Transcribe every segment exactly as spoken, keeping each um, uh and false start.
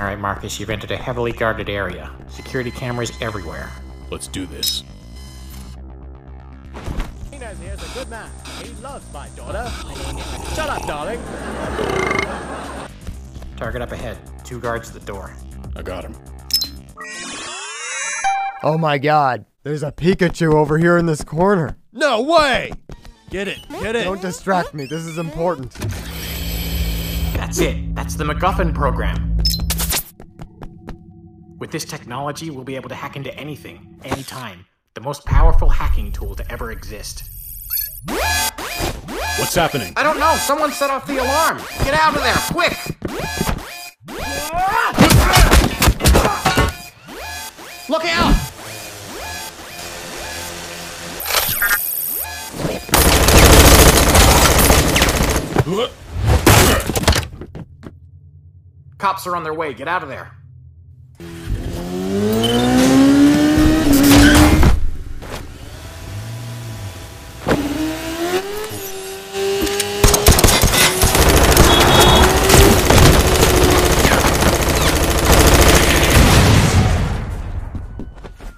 Alright, Marcus, you've entered a heavily guarded area. Security cameras everywhere. Let's do this. He knows he has a good man. He loves my daughter. Shut up, darling. Target up ahead. Two guards at the door. I got him. Oh my god. There's a Pikachu over here in this corner. No way! Get it, get it. Don't distract me. This is important. That's it. That's the MacGuffin program. With this technology, we'll be able to hack into anything, anytime. The most powerful hacking tool to ever exist. What's happening? I don't know. Someone set off the alarm. Get out of there, quick! Look out! Cops are on their way. Get out of there.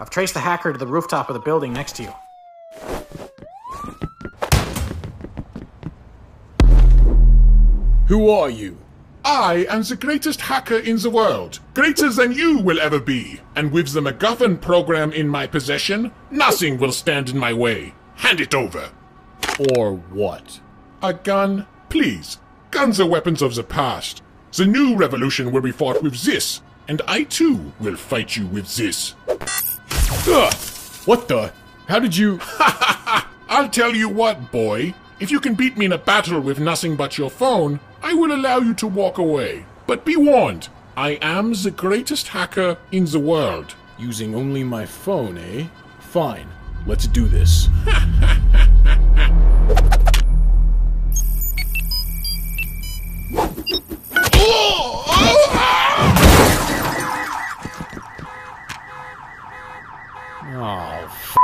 I've traced the hacker to the rooftop of the building next to you. Who are you? I am the greatest hacker in the world, greater than you will ever be. And with the MacGuffin program in my possession, nothing will stand in my way. Hand it over. Or what? A gun, please. Guns are weapons of the past. The new revolution will be fought with this, and I too will fight you with this. Ugh. What the? How did you... Ha ha ha! I'll tell you what, boy. If you can beat me in a battle with nothing but your phone, I will allow you to walk away. But be warned, I am the greatest hacker in the world. Using only my phone, eh? Fine, let's do this. Oh, f***.